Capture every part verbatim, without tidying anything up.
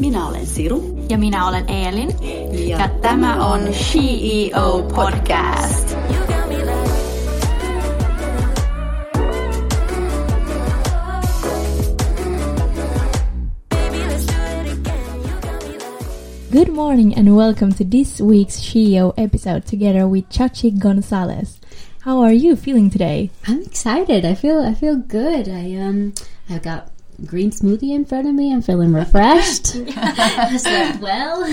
Minä olen Siru. Ja minä olen Elin. Ja, ja tämä on C E O Podcast. Good morning and welcome to this week's C E O episode together with Chachi Gonzalez. How are you feeling today? I'm excited. I feel I feel good. I um I've got green smoothie in front of me. I'm feeling refreshed. I slept well.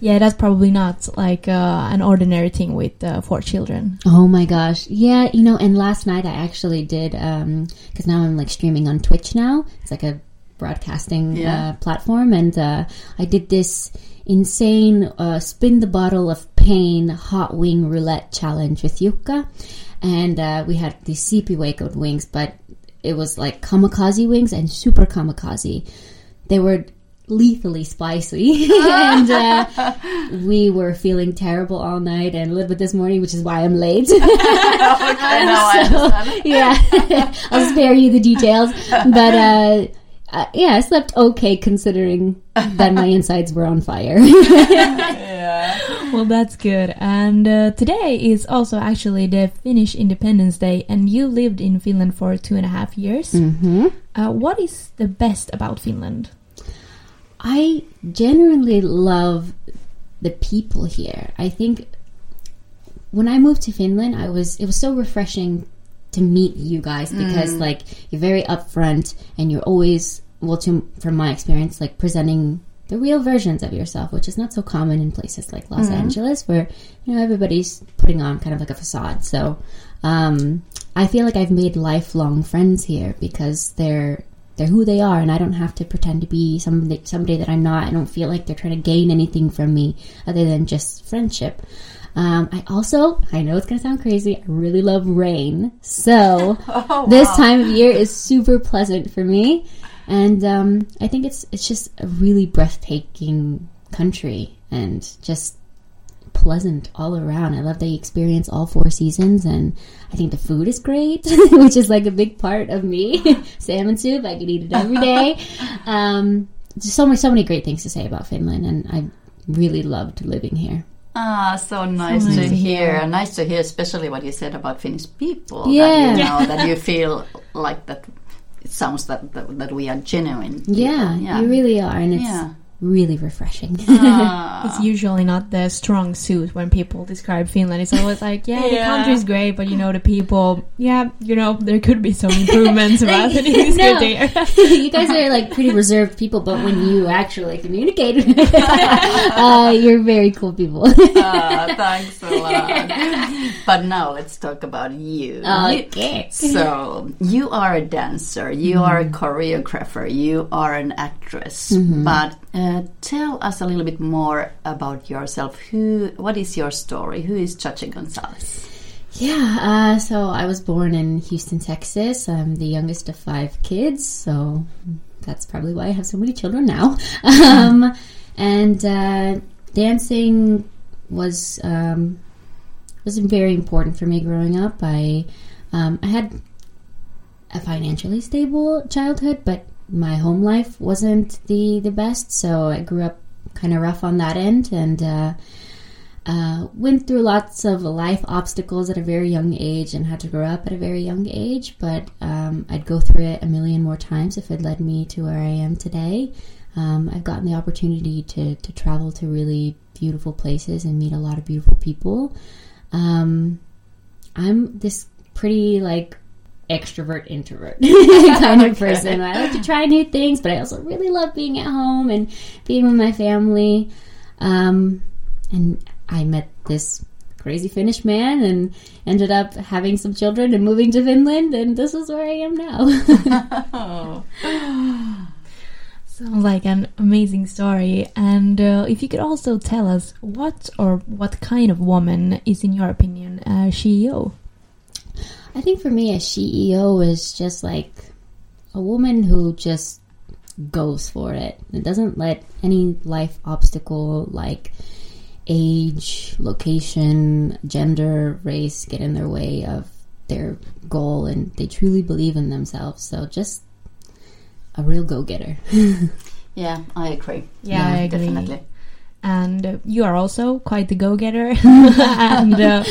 Yeah, that's probably not like uh, an ordinary thing with uh, four children. Oh my gosh. Yeah, you know, and last night I actually did, um, because now I'm like streaming on Twitch now. It's like a broadcasting yeah. uh, platform. And uh, I did this insane uh, spin the bottle of pain hot wing roulette challenge with Yuka. And uh, we had these C P-Waco wings, but it was like kamikaze wings and super kamikaze. They were lethally spicy. And uh, we were feeling terrible all night and a little bit this morning, which is why I'm late. Okay, um, no, I so, yeah, I'll spare you the details. But uh, uh, yeah, I slept okay considering that my insides were on fire. Yeah. Well, that's good. And uh, today is also actually the Finnish Independence Day, and you lived in Finland for two and a half years. Mm-hmm. Uh, what is the best about Finland? I genuinely love the people here. I think when I moved to Finland, I was it was so refreshing to meet you guys because mm. like you're very upfront and you're always well, to, from my experience, like presenting the real versions of yourself, which is not so common in places like Los mm-hmm. Angeles where, you know, everybody's putting on kind of like a facade. So um, I feel like I've made lifelong friends here because they're they're who they are and I don't have to pretend to be somebody, somebody that I'm not. I don't feel like they're trying to gain anything from me other than just friendship. Um, I also, I know it's going to sound crazy, I really love rain. So oh, this wow. time of year is super pleasant for me. And um, I think it's it's just a really breathtaking country and just pleasant all around. I love that you experience all four seasons, and I think the food is great, which is like a big part of me. Salmon soup, I could eat it every day. Um, just so much, so many great things to say about Finland, and I really loved living here. Ah, so nice, so nice to, to hear. hear. Nice to hear, especially what you said about Finnish people. Yeah, that you know that you feel like that. It sounds that, that that we are genuine. Yeah, yeah, you really are, and it's yeah. really refreshing. Ah. It's usually not the strong suit when people describe Finland. It's always like, yeah, yeah. the country's great, but you know the people. Yeah, you know there could be some improvements about it. It's no. good there. You guys are like pretty reserved people, but when you actually communicate, uh, you're very cool people. uh, thanks a lot. But now let's talk about you. Okay. So you are a dancer, you mm-hmm. are a choreographer, you are an actress. Mm-hmm. But uh, tell us a little bit more about yourself. Who? What is your story? Who is Chachi Gonzalez? Yeah, uh, so I was born in Houston, Texas. I'm the youngest of five kids, so that's probably why I have so many children now. um, and uh, dancing was... Um, was very important for me growing up. I um, I had a financially stable childhood, but my home life wasn't the, the best, so I grew up kind of rough on that end, and uh, uh, went through lots of life obstacles at a very young age and had to grow up at a very young age, but um, I'd go through it a million more times if it led me to where I am today. Um, I've gotten the opportunity to, to travel to really beautiful places and meet a lot of beautiful people. Um, I'm this pretty like extrovert introvert kind of person. I like to try new things, but I also really love being at home and being with my family. Um, and I met this crazy Finnish man and ended up having some children and moving to Finland. And this is where I am now. Oh. Sounds like an amazing story. And uh, if you could also tell us what or what kind of woman is, in your opinion, a C E O? I think for me, a C E O is just like a woman who just goes for it. It doesn't let any life obstacle like age, location, gender, race get in their way of their goal. And they truly believe in themselves. So just a real go-getter. Yeah, I agree. Yeah, yeah, I agree. Definitely. And uh, you are also quite the go-getter. And uh,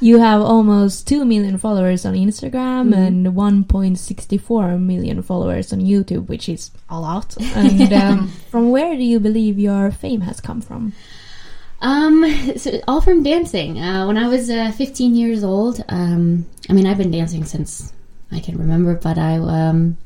you have almost two million followers on Instagram, mm-hmm. and one point six four million followers on YouTube, which is a lot. And um, from where do you believe your fame has come from? Um, so all from dancing. Uh, when I was uh, fifteen years old, um, I mean, I've been dancing since I can remember, but I... Um,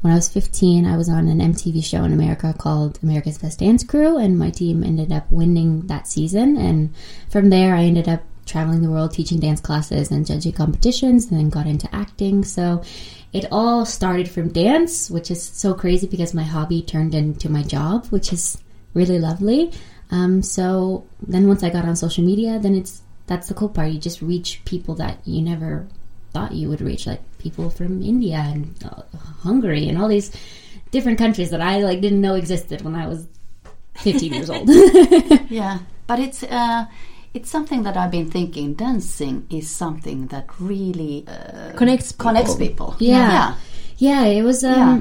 When I was fifteen, I was on an M T V show in America called America's Best Dance Crew, and my team ended up winning that season. And from there, I ended up traveling the world, teaching dance classes and judging competitions, and then got into acting. So it all started from dance, which is so crazy because my hobby turned into my job, which is really lovely. Um, so then once I got on social media, then it's that's the cool part. You just reach people that you never thought you would reach, like people from India and uh, Hungary and all these different countries that I like didn't know existed when I was fifteen years old. Yeah, but it's uh, it's something that I've been thinking. Dancing is something that really uh, connects people. connects people. Yeah, yeah, yeah it was. Um, yeah.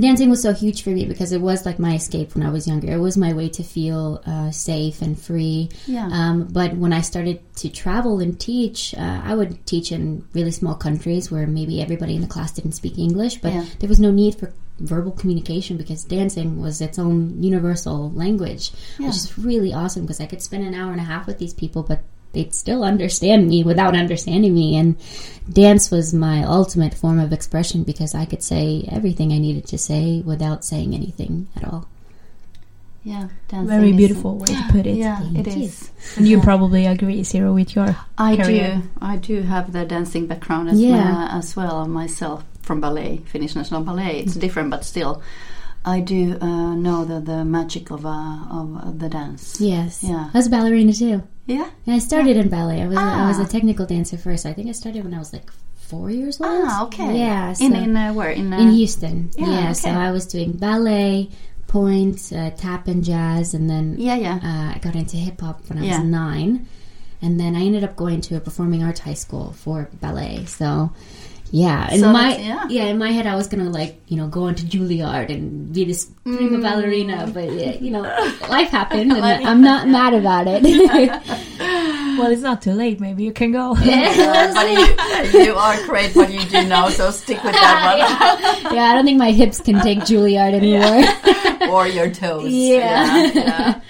Dancing was so huge for me because it was like my escape when I was younger. It was my way to feel uh, safe and free. Yeah. Um, but when I started to travel and teach, uh, I would teach in really small countries where maybe everybody in the class didn't speak English, but yeah. there was no need for verbal communication because dancing was its own universal language, yeah. which is really awesome because I could spend an hour and a half with these people, but they'd still understand me without understanding me. And dance was my ultimate form of expression because I could say everything I needed to say without saying anything at all. Yeah, dancing very beautiful is, way to put it. Yeah, it, it is. is. And you yeah. probably agree, Siru, with your I career. do. I do have the dancing background as, yeah. well, as well myself from ballet, Finnish National Ballet. It's mm-hmm. different, but still. I do uh, know the, the magic of uh, of the dance. Yes. Yeah. I was a ballerina too. Yeah? And I started yeah. in ballet. I was ah. I was a technical dancer first. I think I started when I was like four years old. Ah, okay. Yeah. So in in uh, where? In, uh, in Houston. Yeah, yeah okay. So I was doing ballet, point, uh, tap and jazz, and then yeah, yeah. Uh, I got into hip-hop when I yeah. was nine. And then I ended up going to a performing arts high school for ballet, so... Yeah, in so my yeah. yeah, in my head, I was gonna like you know go into Juilliard and be this prima mm. ballerina, but yeah, you know life happened, and I'm not mad about it. Well, it's not too late. Maybe you can go. Yeah, but you, you are great what you do now, so stick with that one. Yeah, yeah I don't think my hips can take Juilliard anymore, yeah. or your toes. Yeah. yeah, yeah.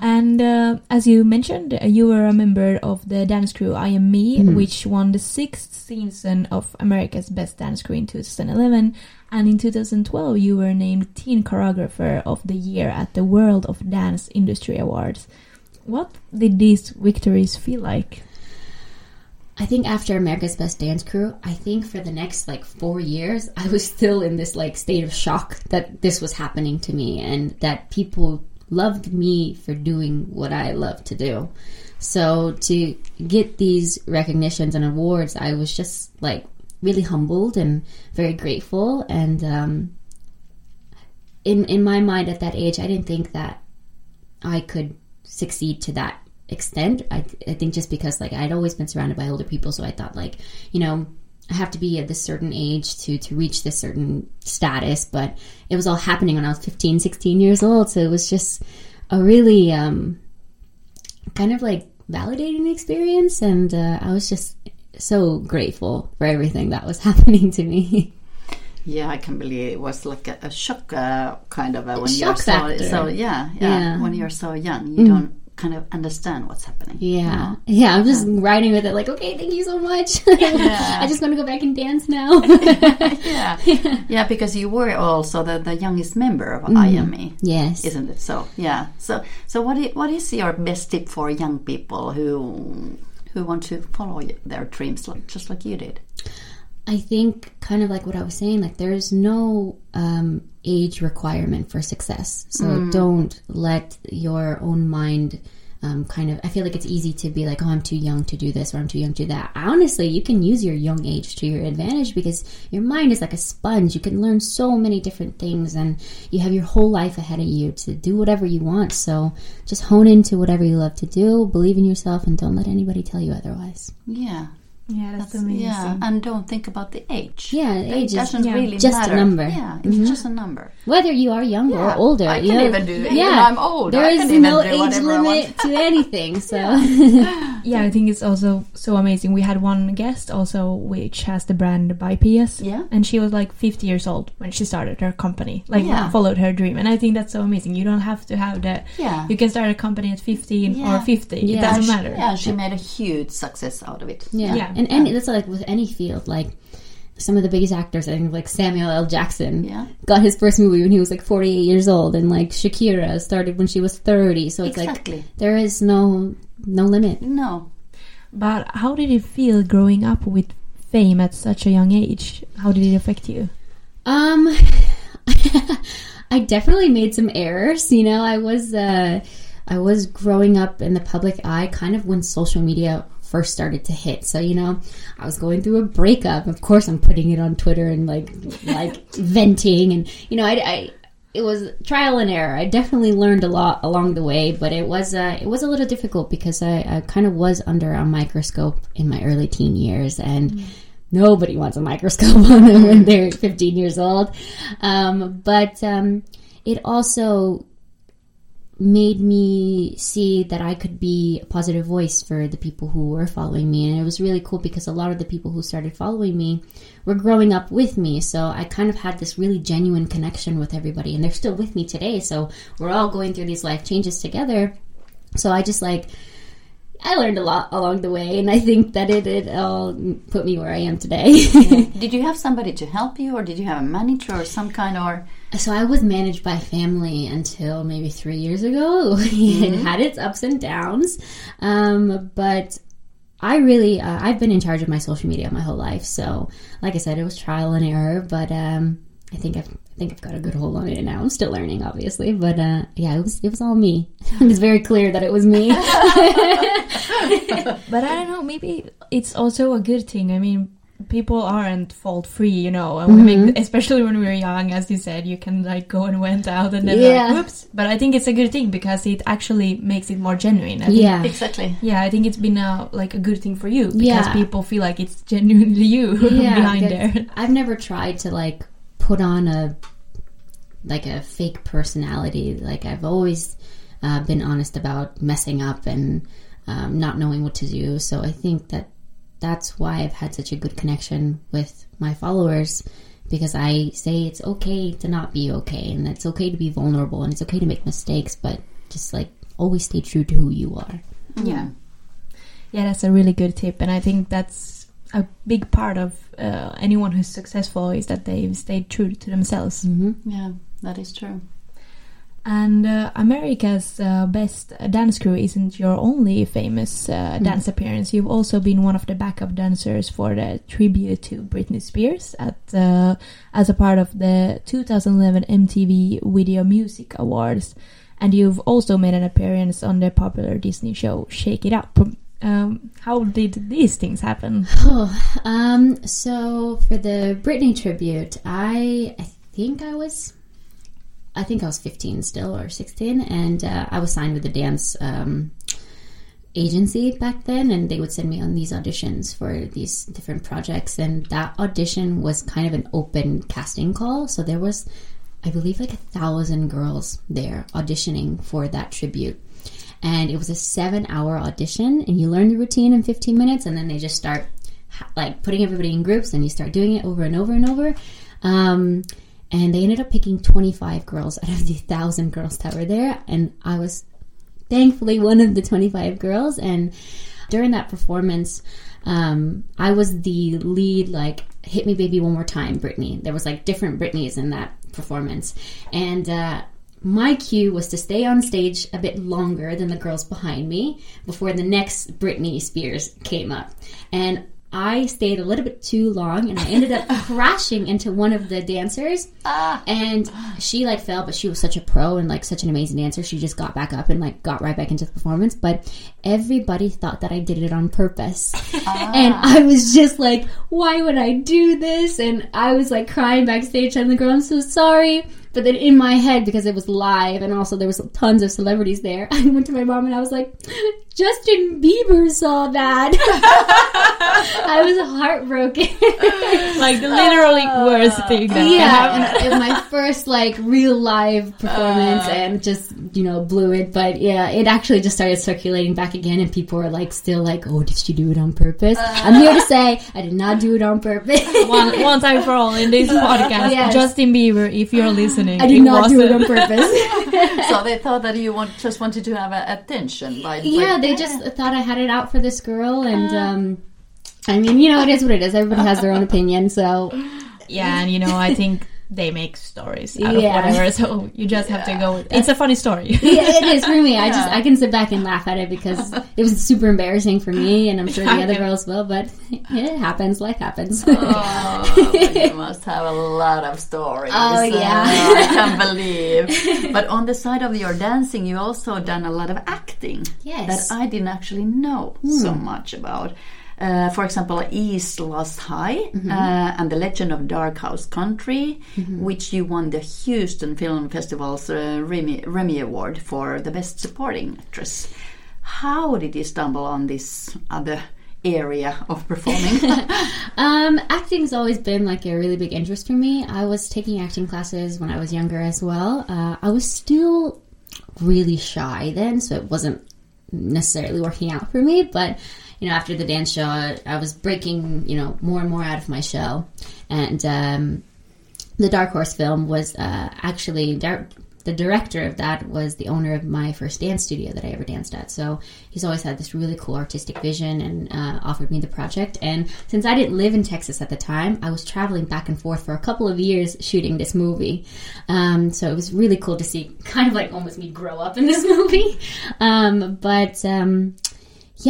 And uh, as you mentioned, you were a member of the dance crew I Am Me, mm-hmm. which won the sixth season of America's Best Dance Crew in two thousand eleven. And in two thousand twelve, you were named Teen Choreographer of the Year at the World of Dance Industry Awards. What did these victories feel like? I think after America's Best Dance Crew, I think for the next, like, four years, I was still in this, like, state of shock that this was happening to me and that people... loved me for doing what I love to do. So to get these recognitions and awards, I was just like really humbled and very grateful. And um, in in my mind at that age, I didn't think that I could succeed to that extent. I, I think just because like I'd always been surrounded by older people, so I thought like, you know, I have to be at this certain age to, to reach this certain status, but it was all happening when I was fifteen, sixteen years old. So it was just a really um, kind of like validating experience. And uh, I was just so grateful for everything that was happening to me. Yeah, I can believe it was like a, a shock uh, kind of a when you're so, so yeah, yeah, yeah, when you're so young, you mm. don't kind of understand what's happening. Yeah. You know? Yeah, I'm just yeah. riding with it like, okay, thank you so much. Yeah. I just want to go back and dance now. yeah. yeah. Yeah, because you were also the, the youngest member of mm. I Am Me. Yes. Isn't it? So, yeah. So so what is, what is your best tip for young people who who want to follow their dreams like, just like you did? I think kind of like what I was saying, like there's no um, age requirement for success. So mm. don't let your own mind um, kind of, I feel like it's easy to be like, oh, I'm too young to do this or I'm too young to do that. Honestly, you can use your young age to your advantage because your mind is like a sponge. You can learn so many different things and you have your whole life ahead of you to do whatever you want. So just hone into whatever you love to do, believe in yourself and don't let anybody tell you otherwise. Yeah. Yeah, that's, that's amazing. Yeah, and don't think about the age. Yeah, the age doesn't yeah. really just matter. Just a number. Yeah, it's mm-hmm. just a number. Whether you are young yeah, or older, I can you know, even do it. Yeah, I'm old. There I is no age limit to anything. So, yeah. yeah, I think it's also so amazing. We had one guest also, which has the brand BiPS. Yeah, and she was like fifty years old when she started her company. Like, yeah. followed her dream, and I think that's so amazing. You don't have to have that. Yeah, you can start a company at fifteen yeah. or fifty. Yeah. It doesn't she, matter. Yeah, she made a huge success out of it. Yeah. yeah. And any, that's like with any field, like some of the biggest actors, I think, like Samuel L. Jackson, yeah. got his first movie when he was like forty-eight years old, and like Shakira started when she was thirty. So it's exactly. like there is no no limit. No. But how did it feel growing up with fame at such a young age? How did it affect you? Um, I definitely made some errors. You know, I was uh, I was growing up in the public eye, kind of when social media first started to hit. So, you know, I was going through a breakup. Of course, I'm putting it on Twitter and like, like venting. And, you know, I, I, it was trial and error. I definitely learned a lot along the way, but it was, uh, it was a little difficult because I, I kind of was under a microscope in my early teen years, and mm. nobody wants a microscope on them when they're fifteen years old. Um, but, um, it also made me see that I could be a positive voice for the people who were following me. And it was really cool because a lot of the people who started following me were growing up with me. So I kind of had this really genuine connection with everybody, and they're still with me today. So we're all going through these life changes together. So I just like, I learned a lot along the way, and I think that it, it all put me where I am today. Yeah. Did you have somebody to help you, or did you have a manager or some kind or... So I was managed by family until maybe three years ago. Mm-hmm. It had its ups and downs. Um, but I really, uh, I've been in charge of my social media my whole life. So like I said, it was trial and error, but um, I think I've I think I've got a good hold on it now. I'm still learning, obviously, but uh, yeah, it was it was all me. It was very clear that it was me. But I don't know, maybe it's also a good thing. I mean, people aren't fault free, you know. And mm-hmm. we make, especially when we're young, as you said, you can like go and went out and then yeah. like, whoops. But I think it's a good thing because it actually makes it more genuine. I think, yeah, exactly. Yeah, I think it's been a like a good thing for you because yeah. people feel like it's genuinely you yeah, behind there. I've never tried to like put on a like a fake personality. Like I've always uh, been honest about messing up and um, not knowing what to do. So I think that that's why I've had such a good connection with my followers, because I say it's okay to not be okay, and it's okay to be vulnerable, and it's okay to make mistakes, but just like always stay true to who you are. Yeah. Yeah, that's a really good tip, and I think that's a big part of uh, anyone who's successful is that they've stayed true to themselves. Mm-hmm. Yeah, that is true. And uh, America's uh, Best Dance Crew isn't your only famous uh, mm-hmm. dance appearance. You've also been one of the backup dancers for the tribute to Britney Spears at uh, as a part of the two thousand eleven M T V Video Music Awards. And you've also made an appearance on the popular Disney show Shake It Up. Um, how did these things happen? Oh, um, so for the Britney tribute, I, I think I was, I think I was fifteen still or sixteen, and uh, I was signed with a dance um, agency back then, and they would send me on these auditions for these different projects, and that audition was kind of an open casting call, so there was, I believe, like a thousand girls there auditioning for that tribute. And it was a seven-hour audition, and you learn the routine in fifteen minutes, and then they just start, like, putting everybody in groups, and you start doing it over and over and over. Um, and they ended up picking twenty-five girls out of the one thousand girls that were there, and I was thankfully one of the twenty-five girls. And during that performance, um, I was the lead, like, hit me baby one more time, Britney. There was, like, different Britneys in that performance. And, uh... my cue was to stay on stage a bit longer than the girls behind me before the next Britney Spears came up. And I stayed a little bit too long, and I ended up crashing into one of the dancers. And she, like, fell, but she was such a pro and, like, such an amazing dancer. She just got back up and, like, got right back into the performance. But everybody thought that I did it on purpose. Ah. And I was just like, why would I do this? And I was, like, crying backstage on the ground, I'm so sorry. But then in my head, because it was live and also there was tons of celebrities there, I went to my mom and I was like, Justin Bieber saw that. I was heartbroken. Like the literally uh, worst thing that yeah, happened. Yeah, it was my first like real live performance uh, and just, you know, blew it. But yeah, it actually just started circulating back again and people were like still like, oh, did she do it on purpose? Uh, I'm here to say I did not do it on purpose. One, one time for all in this podcast, yes. Justin Bieber, if you're listening, I did not wasn't. do it on purpose. So they thought that you want, just wanted to have a, attention. By, yeah, by they just thought I had it out for this girl. And um, I mean, you know, it is what it is. Everybody has their own opinion. So yeah, and you know, I think they make stories out yeah. of whatever. So you just yeah. have to go with it. It's a funny story. Yeah, it is for me. Yeah. I just I can sit back and laugh at it because it was super embarrassing for me, and I'm sure the other girls will. But it happens. Life happens. Oh, you must have a lot of stories. Oh yeah, oh, I can't believe. But on the side of your dancing, you also done a lot of acting. Yes, that I didn't actually know hmm. so much about. Uh, for example, East Los High mm-hmm. uh, and The Legend of Dark House Country, mm-hmm. which you won the Houston Film Festival's uh, Remy, Remy Award for the Best Supporting Actress. How did you stumble on this other area of performing? um, acting's always been like a really big interest for me. I was taking acting classes when I was younger as well. Uh, I was still really shy then, so it wasn't necessarily working out for me, but you know, after the dance show, I, I was breaking, you know, more and more out of my shell. And um, the Dark Horse film was uh, actually, di- the director of that was the owner of my first dance studio that I ever danced at. So he's always had this really cool artistic vision and uh, offered me the project. And since I didn't live in Texas at the time, I was traveling back and forth for a couple of years shooting this movie. Um, so it was really cool to see kind of like almost me grow up in this movie. Um, but... Um,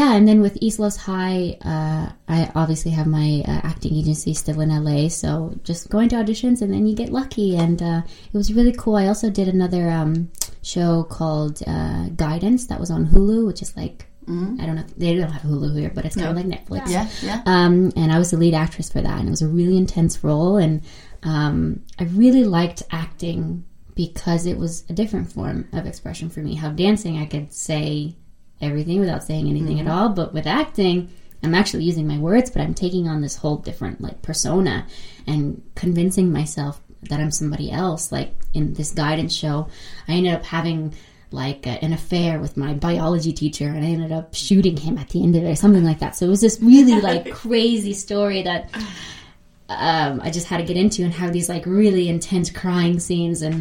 Yeah, and then with East Los High, uh, I obviously have my uh, acting agency still in L A, so just going to auditions and then you get lucky, and uh, it was really cool. I also did another um, show called uh, Guidance that was on Hulu, which is like, mm-hmm. I don't know, they don't have Hulu here, but it's kind no. of like Netflix. Yeah, yeah. Um, and I was the lead actress for that, and it was a really intense role, and um, I really liked acting because it was a different form of expression for me. How dancing, I could say everything without saying anything mm-hmm. at all, but with acting I'm actually using my words, but I'm taking on this whole different like persona and convincing myself that I'm somebody else. Like in this Guidance show, I ended up having like uh, an affair with my biology teacher, and I ended up shooting him at the end of it or something like that. So it was this really like crazy story that um, I just had to get into and have these like really intense crying scenes, and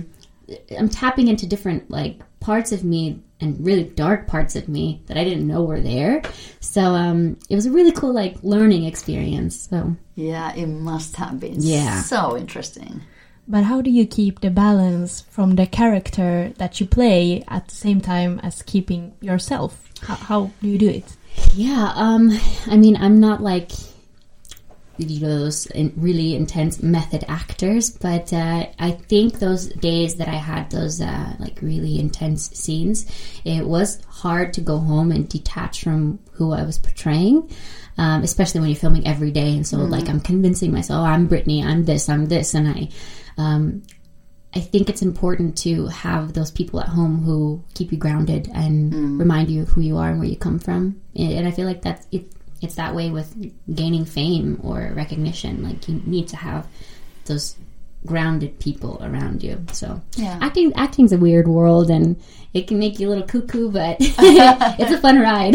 I'm tapping into different like parts of me and really dark parts of me that I didn't know were there. So um, it was a really cool like learning experience. So yeah, it must have been yeah. so interesting. But how do you keep the balance from the character that you play at the same time as keeping yourself? How, how do you do it? Yeah, um, I mean, I'm not like, you know, those really intense method actors, but uh, I think those days that I had those uh, like really intense scenes, it was hard to go home and detach from who I was portraying, um, especially when you're filming every day. And so mm. like I'm convincing myself, oh, I'm Britney, I'm this, I'm this. And I um, I think it's important to have those people at home who keep you grounded and mm. remind you of who you are and where you come from. And I feel like that's it. It's that way with gaining fame or recognition. Like, you need to have those grounded people around you. So yeah. acting acting's a weird world, and it can make you a little cuckoo, but it's a fun ride.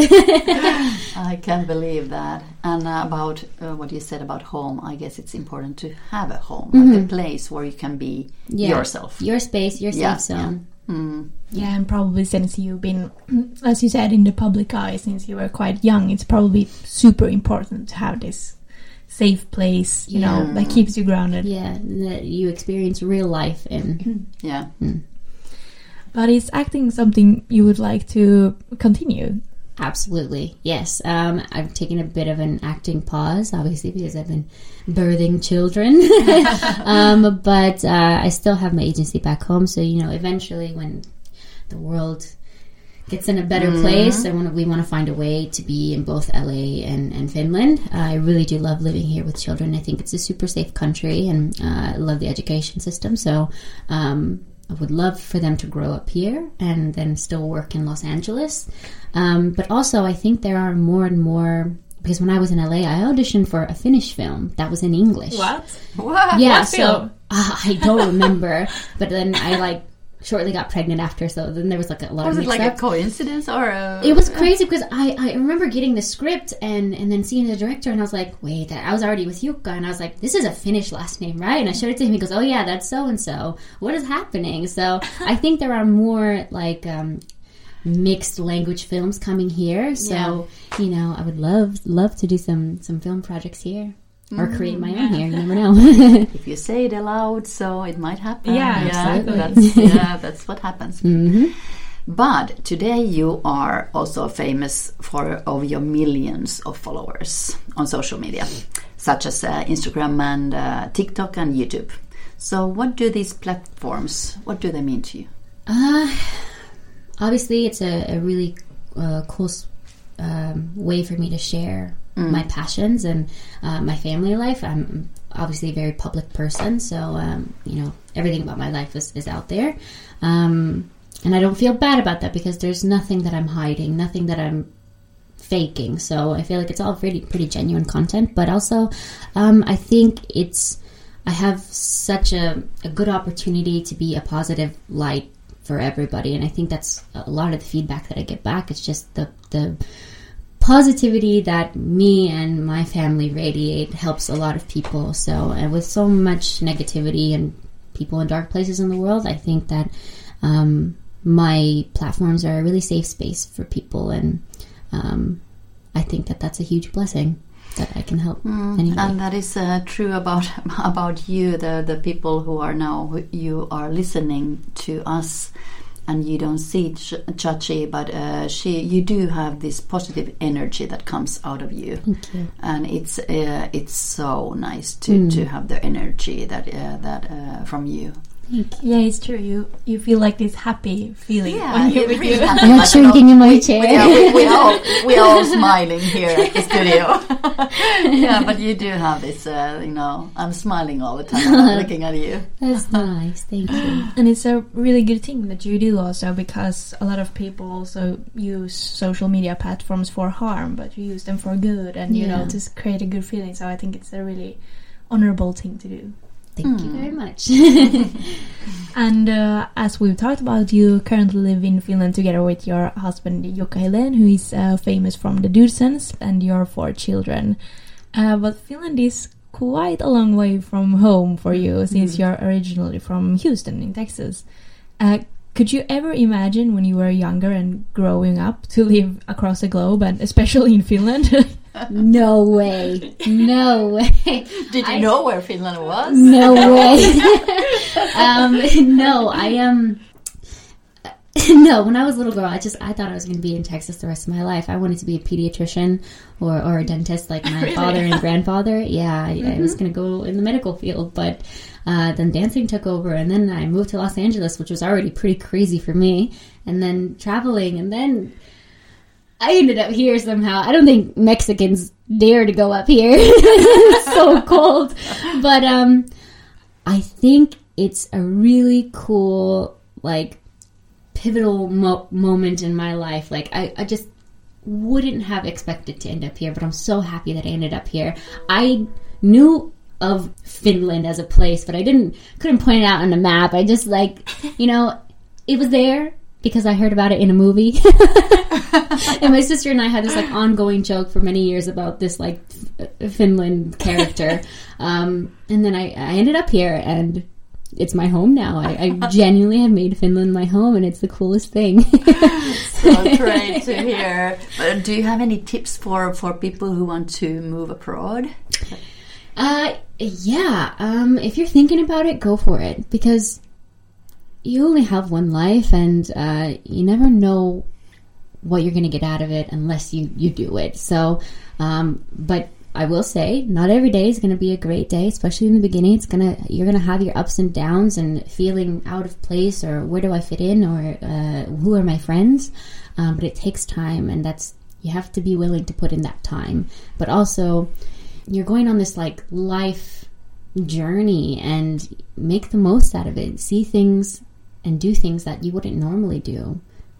I can't believe that. And about uh, what you said about home, I guess it's important to have a home, mm-hmm. like a place where you can be yeah. yourself. Your space, your safe yeah, zone. Yeah. Mm. Yeah, and probably since you've been, as you said, in the public eye since you were quite young, it's probably super important to have this safe place, you yeah. know, that keeps you grounded. Yeah, that you experience real life in. Yeah. Mm. But is acting something you would like to continue? Absolutely, yes. Um, I've taken a bit of an acting pause, obviously, because I've been birthing children. um, but uh, I still have my agency back home, so, you know, eventually when the world gets in a better mm. place, I want we want to find a way to be in both L A and, and Finland. Uh, I really do love living here with children. I think it's a super safe country, and uh, I love the education system. So um, I would love for them to grow up here and then still work in Los Angeles. Um, but also, I think there are more and more... Because when I was in L A, I auditioned for a Finnish film that was in English. What? What? Yeah, what so film? Uh, I don't remember. But then I, like, shortly got pregnant after, so then there was, like, a lot was of mix-up. Was it, like, a coincidence or a... It was crazy because I, I remember getting the script and, and then seeing the director, and I was like, wait, I was already with Yuka, and I was like, this is a Finnish last name, right? And I showed it to him. He goes, oh, yeah, that's so-and-so. What is happening? So I think there are more, like... Um, mixed language films coming here, so yeah. you know, I would love love to do some some film projects here, or mm. create my own here. You never know. If you say it aloud, so it might happen. Yeah, yeah, that's, yeah that's what happens. Mm-hmm. But today you are also famous for of your millions of followers on social media, such as uh, Instagram and uh, TikTok and YouTube. So, what do these platforms? What do they mean to you? Uh Obviously, it's a, a really uh, cool um, way for me to share mm. my passions and uh, my family life. I'm obviously a very public person, so, um, you know, everything about my life is, is out there. Um, and I don't feel bad about that because there's nothing that I'm hiding, nothing that I'm faking. So I feel like it's all pretty, pretty genuine content. But also, um, I think it's I have such a, a good opportunity to be a positive light for everybody, and I think that's a lot of the feedback that I get back. It's just the the positivity that me and my family radiate helps a lot of people. So, and with so much negativity and people in dark places in the world, I think that um, my platforms are a really safe space for people, and um, I think that that's a huge blessing that I can help mm, anybody. And that is uh, true about about you, the the people who are now, who you are listening to us, and you don't see Ch Chachi, but uh, she, you do have this positive energy that comes out of you. Thank you. And it's uh, it's so nice to, mm. to have the energy that uh, that uh, from you. Yeah, it's true. You you feel like this happy feeling yeah, when you're with you. I'm not shrinking in my chair. We, we, we, we all we all smiling here at the studio. Yeah, but you do have this. Uh, you know, I'm smiling all the time. I'm looking at you. That's nice. Thank you. And it's a really good thing that you do also, because a lot of people also use social media platforms for harm, but you use them for good, and yeah. you know, just create a good feeling. So I think it's a really honorable thing to do. Thank mm. you very much. And uh, as we've talked about, you currently live in Finland together with your husband Jukka Helen, who is uh, famous from the Dudesons, and your four children. Uh, but Finland is quite a long way from home for you, since mm. you're originally from Houston in Texas. Uh, could you ever imagine, when you were younger and growing up, to live across the globe, and especially in Finland? No way. No way. Did you I, know where Finland was? No way. um, no, I am... Um, no, when I was a little girl, I just I thought I was going to be in Texas the rest of my life. I wanted to be a pediatrician or, or a dentist like my really? father and grandfather. Yeah, I, mm-hmm. I was going to go in the medical field, but uh, then dancing took over, and then I moved to Los Angeles, which was already pretty crazy for me, and then traveling, and then... I ended up here somehow. I don't think Mexicans dare to go up here. It's so cold. But um, I think it's a really cool, like, pivotal mo moment in my life. Like, I, I just wouldn't have expected to end up here, but I'm so happy that I ended up here. I knew of Finland as a place, but I didn't couldn't point it out on the map. I just, like, you know, it was there because I heard about it in a movie. And my sister and I had this, like, ongoing joke for many years about this, like, F Finland character. Um, and then I, I ended up here, and it's my home now. I, I genuinely have made Finland my home, and it's the coolest thing. So great to hear. But do you have any tips for, for people who want to move abroad? Uh, yeah. Um, if you're thinking about it, go for it. Because you only have one life, and uh, you never know what you're going to get out of it unless you, you do it. So, um, but I will say, not every day is going to be a great day, especially in the beginning. It's going to, you're going to have your ups and downs and feeling out of place, or where do I fit in, or, uh, who are my friends? Um, but it takes time, and that's, you have to be willing to put in that time. But also, you're going on this, like, life journey, and make the most out of it. See things and do things that you wouldn't normally do.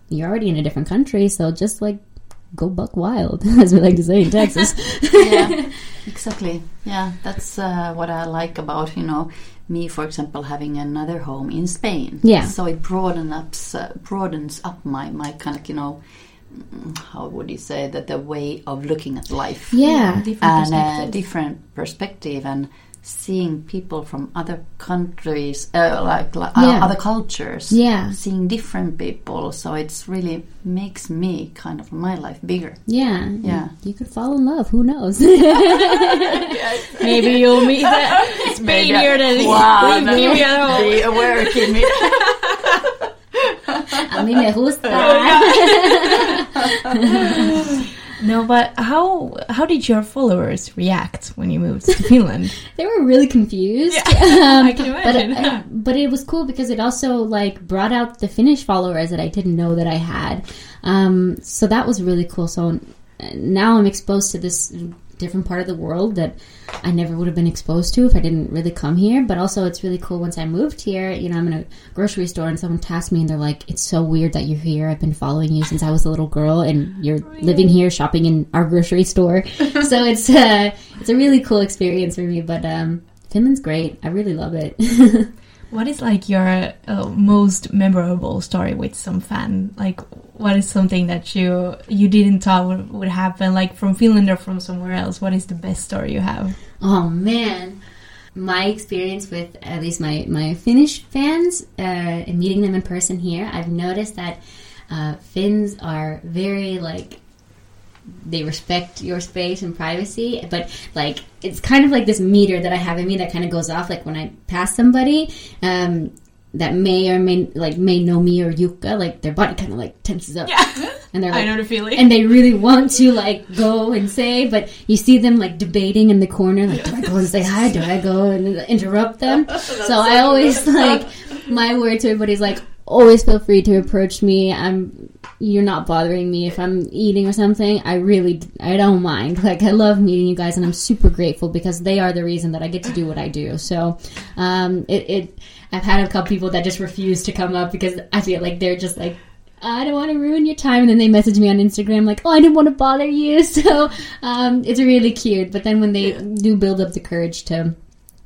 You're already in a different country, so just, like, go buck wild, as we like to say in Texas. Yeah, exactly. Yeah, that's uh, what I like about, you know, me, for example, having another home in Spain. Yeah. So it broaden up, uh, broadens up my, my kind of, you know, how would you say that, the way of looking at life. Yeah. yeah. Different and a uh, different perspective and seeing people from other countries, uh, like, like yeah. other cultures. Yeah. Seeing different people. So it's really makes me kind of my life bigger. Yeah. Yeah. You could fall in love. Who knows? Maybe you'll meet that. It's bigger than wow, maybe no, be aware, Kimmy. A mí me gusta. No, but how how did your followers react when you moved to Finland? They were really confused. Yeah, um, I can imagine. But, uh, but it was cool because it also, like, brought out the Finnish followers that I didn't know that I had. Um, so that was really cool. So now I'm exposed to this different part of the world that I never would have been exposed to if I didn't really come here. But also it's really cool once I moved here, you know, I'm in a grocery store and someone taps me and they're like, it's so weird that you're here. I've been following you since I was a little girl and you're really? living here, shopping in our grocery store. So it's, uh, it's a really cool experience for me. But um, Finland's great. I really love it. What is, like, your uh, most memorable story with some fan? Like, what is something that you you didn't thought would, would happen, like, from Finland or from somewhere else? What is the best story you have? Oh, man. My experience with at least my, my Finnish fans uh, and meeting them in person here, I've noticed that uh, Finns are very, like, they respect your space and privacy, but, like, it's kind of like this meter that I have in me that kind of goes off, like, when I pass somebody um, that may or may, like, may know me or Yuka, like, their body kind of, like, tenses up. Yeah. And they're like, I know the feeling. And they really want to, like, go and say, but you see them, like, debating in the corner, like, do I go and say hi? Do I go and interrupt them? So I always, like, my word to everybody's, like, always feel free to approach me. I'm... You're not bothering me if I'm eating or something. I really, I don't mind. Like, I love meeting you guys, and I'm super grateful because they are the reason that I get to do what I do. So, um, it, it I've had a couple people that just refuse to come up because I feel like they're just like, I don't want to ruin your time. And then they message me on Instagram like, oh, I didn't want to bother you. So, um, it's really cute. But then when they yeah. do build up the courage to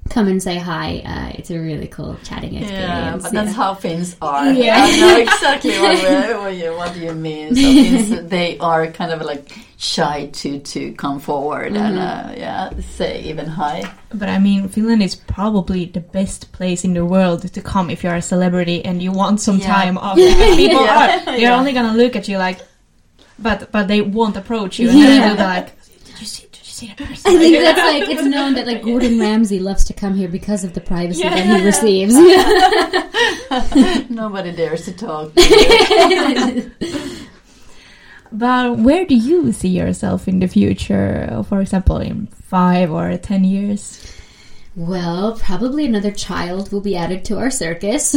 come and say hi. Uh, it's a really cool chatting experience. Yeah, but that's yeah. how Finns are. Yeah, I know exactly what, what, you, what you mean. So Finns, they are kind of like shy to, to come forward mm-hmm. and uh, yeah, say even hi. But I mean, Finland is probably the best place in the world to come if you're a celebrity and you want some yeah. time off. People yeah. are. They're yeah. only going to look at you like, but but they won't approach you. And yeah. they'll be like, did you see I think that's like, it's known that, like, Gordon Ramsay loves to come here because of the privacy yeah. that he receives. Nobody dares to talk to you. But where do you see yourself in the future? For example, in five or ten years? Well, probably another child will be added to our circus.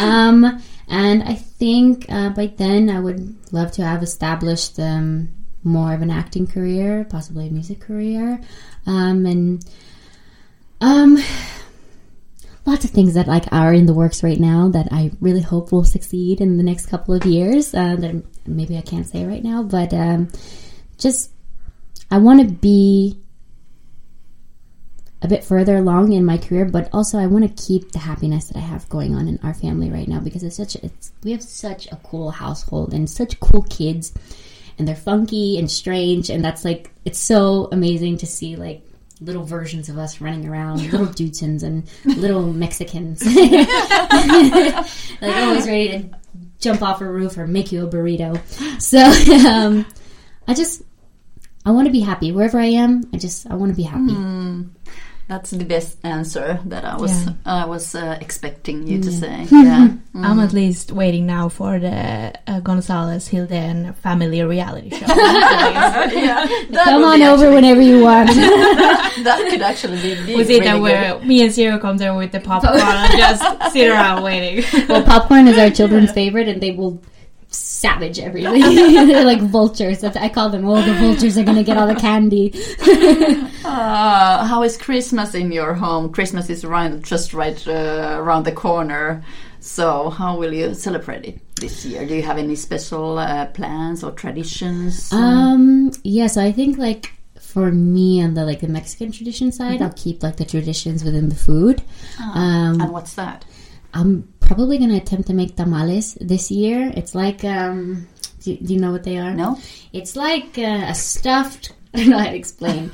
um, and I think uh, by then I would love to have established... Um, more of an acting career, possibly a music career, um, and um, lots of things that, like, are in the works right now that I really hope will succeed in the next couple of years uh, that maybe I can't say right now, but um, just I want to be a bit further along in my career, but also I want to keep the happiness that I have going on in our family right now because it's such it's we have such a cool household and such cool kids. And they're funky and strange. And that's, like, it's so amazing to see, like, little versions of us running around. Yeah. Little Dudesons and little Mexicans. Like, always ready to jump off a roof or make you a burrito. So, um, I just, I want to be happy. Wherever I am, I just, I want to be happy. Mm, that's the best answer that I was yeah. I was uh, expecting you yeah. to say. Yeah. Mm. I'm at least waiting now for the uh, Gonzalez Hilden family reality show. Yeah, come on over actually, whenever you want. that, that could actually be big. Was it really that where me and Siru come there with the popcorn and just sit around waiting? Well, popcorn is our children's favorite, and they will savage everything. They're like vultures. That's, I call them, oh, the vultures are going to get all the candy. uh, how is Christmas in your home? Christmas is right, just right uh, around the corner. So how will you celebrate it this year? Do you have any special uh, plans or traditions? Um, yeah, so I think like for me on the like the Mexican tradition side, mm-hmm. I'll keep like the traditions within the food. Oh. Um, and what's that? I'm probably going to attempt to make tamales this year. It's like, um, do, do you know what they are? No. It's like uh, a stuffed, I don't know how to explain.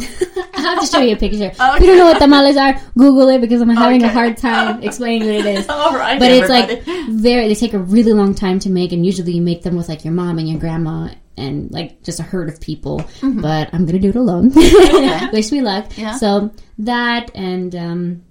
I have to show you a picture. Okay. If you don't know what tamales are, Google it because I'm having okay. a hard time explaining what it is. All right, but everybody. It's like very, they take a really long time to make, and usually you make them with like your mom and your grandma and like just a herd of people. Mm-hmm. But I'm gonna do it alone. Okay. Wish me luck. Yeah. So that and um,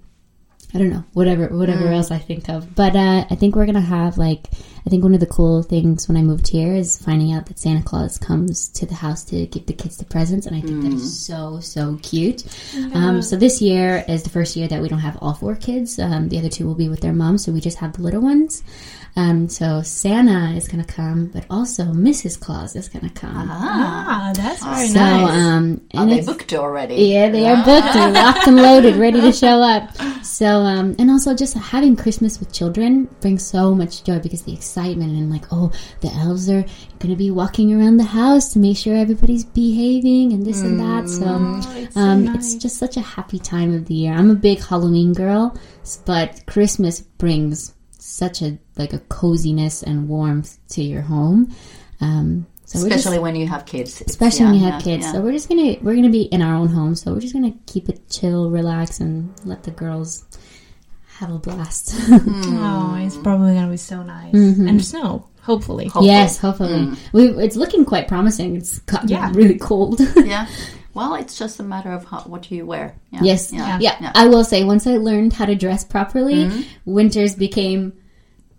I don't know, whatever whatever mm. else I think of. But uh, I think we're gonna have like I think one of the cool things when I moved here is finding out that Santa Claus comes to the house to give the kids the presents, and I think mm. that is so, so cute. Yeah. Um, so this year is the first year that we don't have all four kids. Um, the other two will be with their moms, so we just have the little ones. Um, so Santa is going to come, but also Missus Claus is going to come. Ah, that's very so, nice. Um, and are they booked already? Yeah, they ah. are booked and locked and loaded, ready to show up. So, um, and also just having Christmas with children brings so much joy because the excitement and like, oh, the elves are going to be walking around the house to make sure everybody's behaving and this mm. and that. So, it's, um, so nice. It's just such a happy time of the year. I'm a big Halloween girl, but Christmas brings such a like a coziness and warmth to your home, um, so especially just, when you have kids. It's, especially yeah, when you have yeah, kids. Yeah. So we're just gonna we're gonna be in our own home. So we're just gonna keep it chill, relax, and let the girls have a blast. Mm. Oh, it's probably gonna be so nice mm-hmm. and snow. Hopefully. hopefully, yes, hopefully. Mm. We, it's looking quite promising. It's gotten yeah. really cold. yeah. Well, it's just a matter of how, what you wear. Yeah. Yes. Yeah. Yeah. Yeah. yeah. I will say, once I learned how to dress properly, mm-hmm. winters became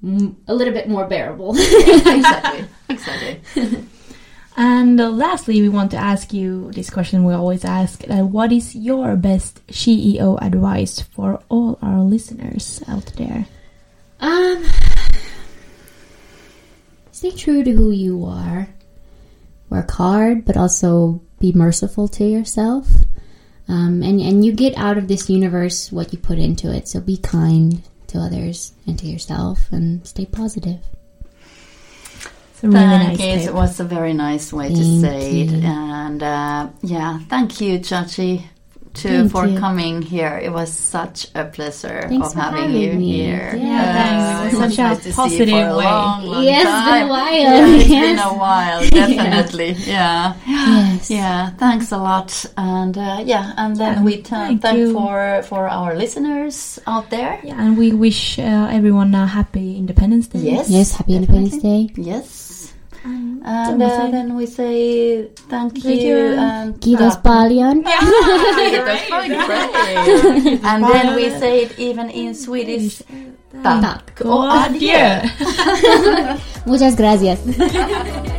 m- a little bit more bearable. exactly. Exactly. And uh, lastly, we want to ask you this question we always ask. Uh, what is your best C E O advice for all our listeners out there? Um, stay true to who you are. Work hard, but also be merciful to yourself, um, and and you get out of this universe what you put into it. So be kind to others and to yourself, and stay positive. It's a really thank nice you. It was a very nice way thank to say you. It, and uh, yeah, thank you, Chachi, too, thank for you. Coming here. It was such a pleasure Thanks of having, having you me. Here. Yeah, uh, it was such nice a positive way. Long, long yes, time. Been a while. Yeah, it's yes. been a while, definitely. yeah. Yes. Yeah. Thanks a lot, and uh, yeah, and then yeah, we t- thank, thank you. for for our listeners out there. Yeah, and we wish uh, everyone a happy Independence Day. Yes. Yes. Happy definitely. Independence Day. Yes. And uh, then we say thank, thank you. you and Kiitos paljon. Yeah, Kiitos paljon. And then we say it even in Swedish. Tack. Tack. Och adieu. Muchas gracias.